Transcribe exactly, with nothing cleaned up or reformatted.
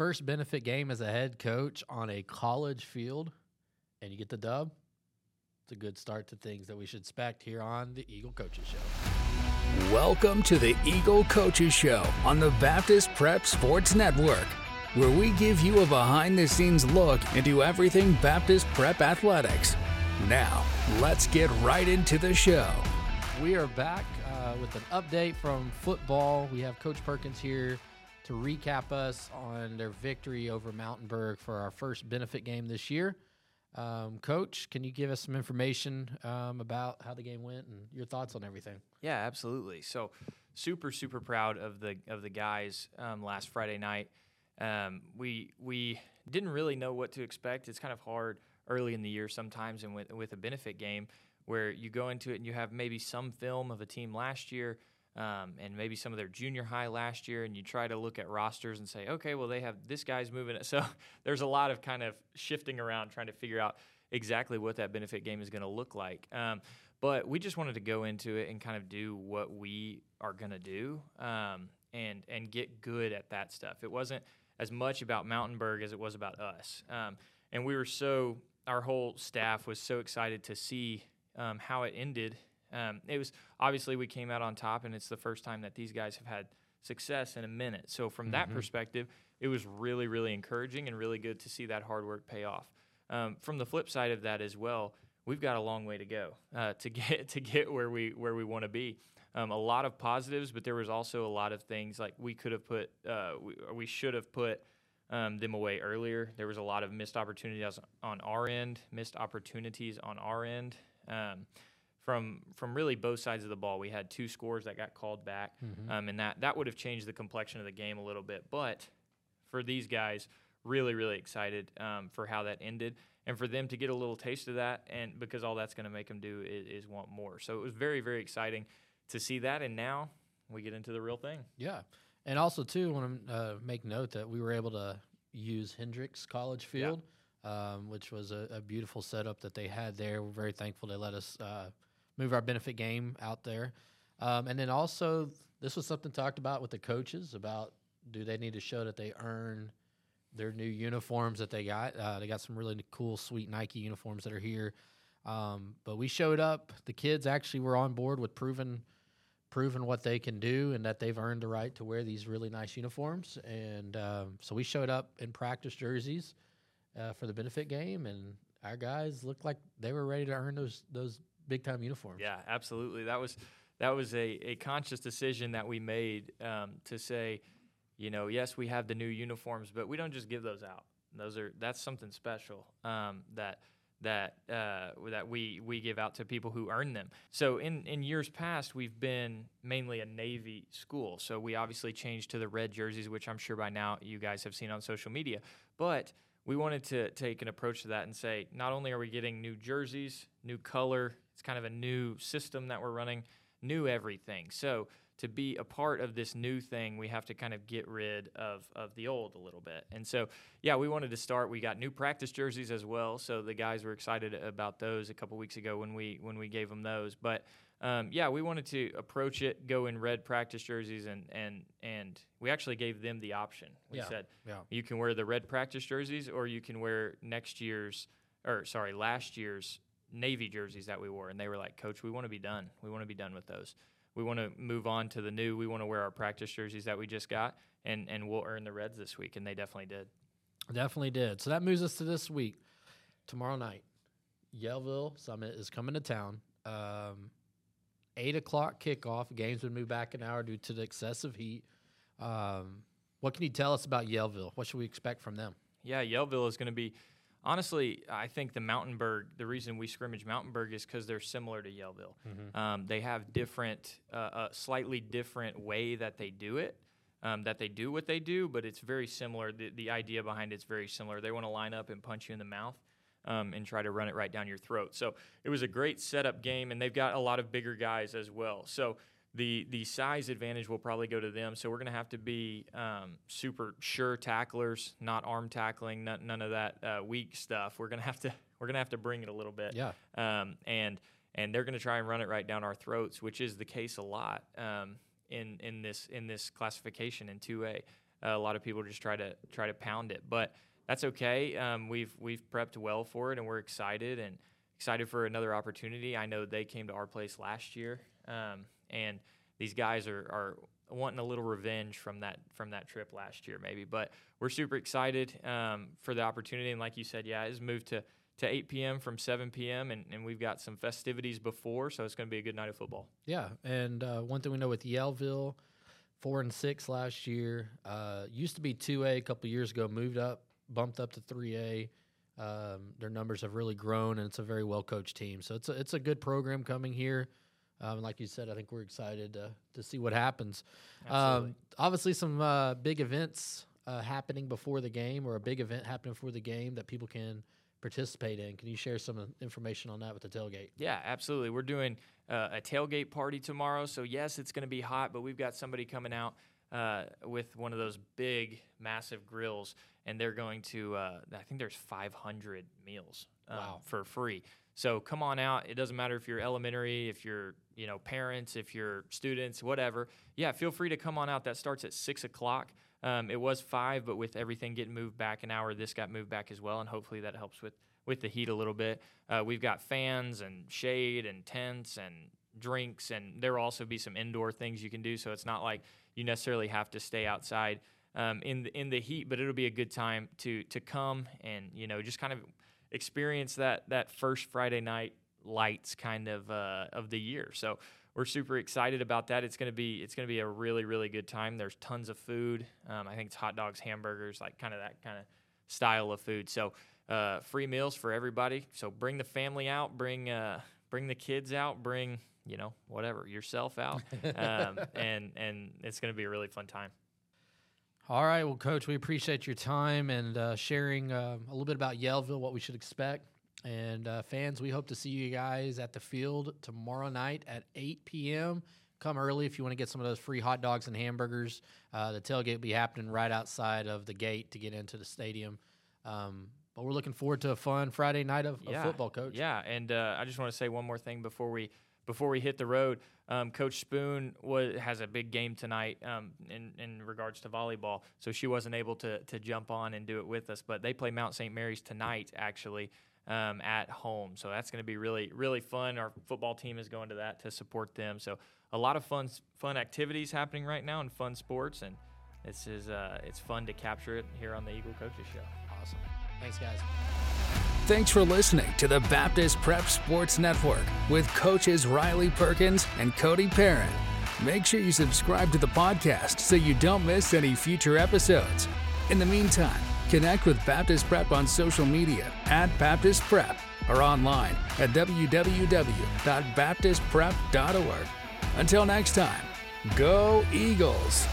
first benefit game as a head coach on a college field and you get the dub, it's a good start to things that we should expect here on the Eagle Coaches Show. Welcome to the Eagle Coaches Show on the Baptist Prep Sports Network, where we give you a behind-the-scenes look into everything Baptist Prep athletics. Now, let's get right into the show. We are back uh, with an update from football. We have Coach Perkins here to recap us on their victory over Mountainburg for our first benefit game this year. Um, Coach, can you give us some information um, about how the game went and your thoughts on everything? Yeah, absolutely. So, super, super proud of the of the guys um, last Friday night. Um, we we didn't really know what to expect. It's kind of hard early in the year sometimes, and with with a benefit game where you go into it and you have maybe some film of a team last year, um, and maybe some of their junior high last year, and you try to look at rosters and say, okay, well, they have this guy's moving it. So there's a lot of kind of shifting around trying to figure out exactly what that benefit game is going to look like. Um, but we just wanted to go into it and kind of do what we are going to do um, and and get good at that stuff. It wasn't as much about Mountainburg as it was about us. Um, and we were so, our whole staff was so excited to see um, how it ended. Um, it was, obviously we came out on top, and it's the first time that these guys have had success in a minute. So from mm-hmm. that perspective, it was really, really encouraging and really good to see that hard work pay off. Um, from the flip side of that as well, we've got a long way to go uh, to get to get where we where we want to be. Um, a lot of positives, but there was also a lot of things like we could have put, uh, we, we should have put um, them away earlier. There was a lot of missed opportunities on our end, missed opportunities on our end um, from from really both sides of the ball. We had two scores that got called back, mm-hmm. um, and that, that would have changed the complexion of the game a little bit. But for these guys, really, really excited um, for how that ended, and for them to get a little taste of that, and because all that's going to make them do is, is want more. So it was very, very exciting to see that, and now we get into the real thing. Yeah, and also, too, I want to uh, make note that we were able to use Hendrix College field, yeah. um, which was a, a beautiful setup that they had there. We're very thankful they let us uh, move our benefit game out there. Um, and then also, this was something talked about with the coaches, about do they need to show that they earn their new uniforms that they got. Uh, they got some really cool, sweet Nike uniforms that are here. Um, but we showed up. The kids actually were on board with proven – proven what they can do and that they've earned the right to wear these really nice uniforms. And um, so we showed up in practice jerseys uh, for the benefit game, and our guys looked like they were ready to earn those those big-time uniforms. Yeah, absolutely. That was that was a, a conscious decision that we made um, to say, you know, yes, we have the new uniforms, but we don't just give those out. Those are That's something special um, that – that uh, that we, we give out to people who earn them. So in, in years past, we've been mainly a Navy school. So we obviously changed to the red jerseys, which I'm sure by now you guys have seen on social media. But we wanted to take an approach to that and say, not only are we getting new jerseys, new color, it's kind of a new system that we're running, new everything. So to be a part of this new thing, we have to kind of get rid of, of the old a little bit. And so, yeah, we wanted to start. We got new practice jerseys as well, so the guys were excited about those a couple weeks ago when we when we gave them those. But, um, yeah, we wanted to approach it, go in red practice jerseys, and and, and we actually gave them the option. We yeah, said, yeah. you can wear the red practice jerseys, or you can wear next year's – or, sorry, last year's Navy jerseys that we wore. And they were like, Coach, we want to be done. We want to be done with those. We want to move on to the new. We want to wear our practice jerseys that we just got, and, and we'll earn the Reds this week, and they definitely did. Definitely did. So that moves us to this week. Tomorrow night, Yellville Summit is coming to town. Um, eight o'clock kickoff. Games would move back an hour due to the excessive heat. Um, what can you tell us about Yellville? What should we expect from them? Yeah, Yellville is going to be – honestly, I think the Mountainburg, the reason we scrimmage Mountainburg is because they're similar to Yellville. Mm-hmm. Um, they have different, uh, a slightly different way that they do it, um, that they do what they do, but it's very similar. The, the idea behind it's very similar. They want to line up and punch you in the mouth um, and try to run it right down your throat. So it was a great setup game, and they've got a lot of bigger guys as well. So the the size advantage will probably go to them. So we're going to have to be um, super sure tacklers, not arm tackling, not, none of that uh, weak stuff. We're going to have to we're going to have to bring it a little bit. Yeah. Um. And and they're going to try and run it right down our throats, which is the case a lot um, in in this in this classification in two A. Uh, a lot of people just try to try to pound it, but that's okay. Um, we've we've prepped well for it, and we're excited and excited for another opportunity. I know they came to our place last year, um, and these guys are are wanting a little revenge from that from that trip last year, maybe. But we're super excited um, for the opportunity. And like you said, yeah, it's moved to to eight p.m. from seven p.m. and, and we've got some festivities before, so it's going to be a good night of football. Yeah, and uh, one thing we know with Yellville, four and six last year, uh, used to be two A a couple years ago, moved up, bumped up to three A. Um, their numbers have really grown, and it's a very well-coached team. So it's a, it's a good program coming here. Um, like you said, I think we're excited to, to see what happens. Um, obviously, some uh, big events uh, happening before the game, or a big event happening before the game that people can participate in. Can you share some information on that with the tailgate? Yeah, absolutely. We're doing uh, a tailgate party tomorrow. So, yes, it's going to be hot, but we've got somebody coming out uh, with one of those big, massive grills, and they're going to uh, – I think there's five hundred meals um, wow. for free. So come on out. It doesn't matter if you're elementary, if you're, you know, parents, if you're students, whatever. Yeah, feel free to come on out. That starts at six o'clock. Um, it was five, but with everything getting moved back an hour, this got moved back as well, and hopefully that helps with, with the heat a little bit. Uh, we've got fans and shade and tents and drinks, and there will also be some indoor things you can do, so it's not like you necessarily have to stay outside um, in the, in the heat, but it'll be a good time to to come and, you know, just kind of – experience that that first Friday night lights kind of uh, of the year. So we're super excited about that. It's gonna be it's gonna be a really really good time. There's tons of food. Um, I think it's hot dogs, hamburgers, like kind of that kind of style of food. So uh, free meals for everybody. So bring the family out, bring uh, bring the kids out, bring you know whatever yourself out, um, and and it's gonna be a really fun time. All right, well, Coach, we appreciate your time and uh, sharing uh, a little bit about Yellville, what we should expect. And uh, fans, we hope to see you guys at the field tomorrow night at eight p.m. Come early if you want to get some of those free hot dogs and hamburgers. Uh, the tailgate will be happening right outside of the gate to get into the stadium. Um, but we're looking forward to a fun Friday night of, yeah. of football, Coach. Yeah, and uh, I just want to say one more thing before we – Before we hit the road, um, Coach Spoon was, has a big game tonight um, in, in regards to volleyball, so she wasn't able to to jump on and do it with us. But they play Mount Saint Mary's tonight, actually, um, at home. So that's going to be really, really fun. Our football team is going to that to support them. So a lot of fun fun activities happening right now and fun sports, and this is uh, it's fun to capture it here on the Eagle Coaches Show. Awesome. Thanks, guys. Thanks for listening to the Baptist Prep Sports Network with coaches Riley Perkins and Cody Perrin. Make sure you subscribe to the podcast so you don't miss any future episodes. In the meantime, connect with Baptist Prep on social media at Baptist Prep or online at w w w dot baptist prep dot org. Until next time, go Eagles!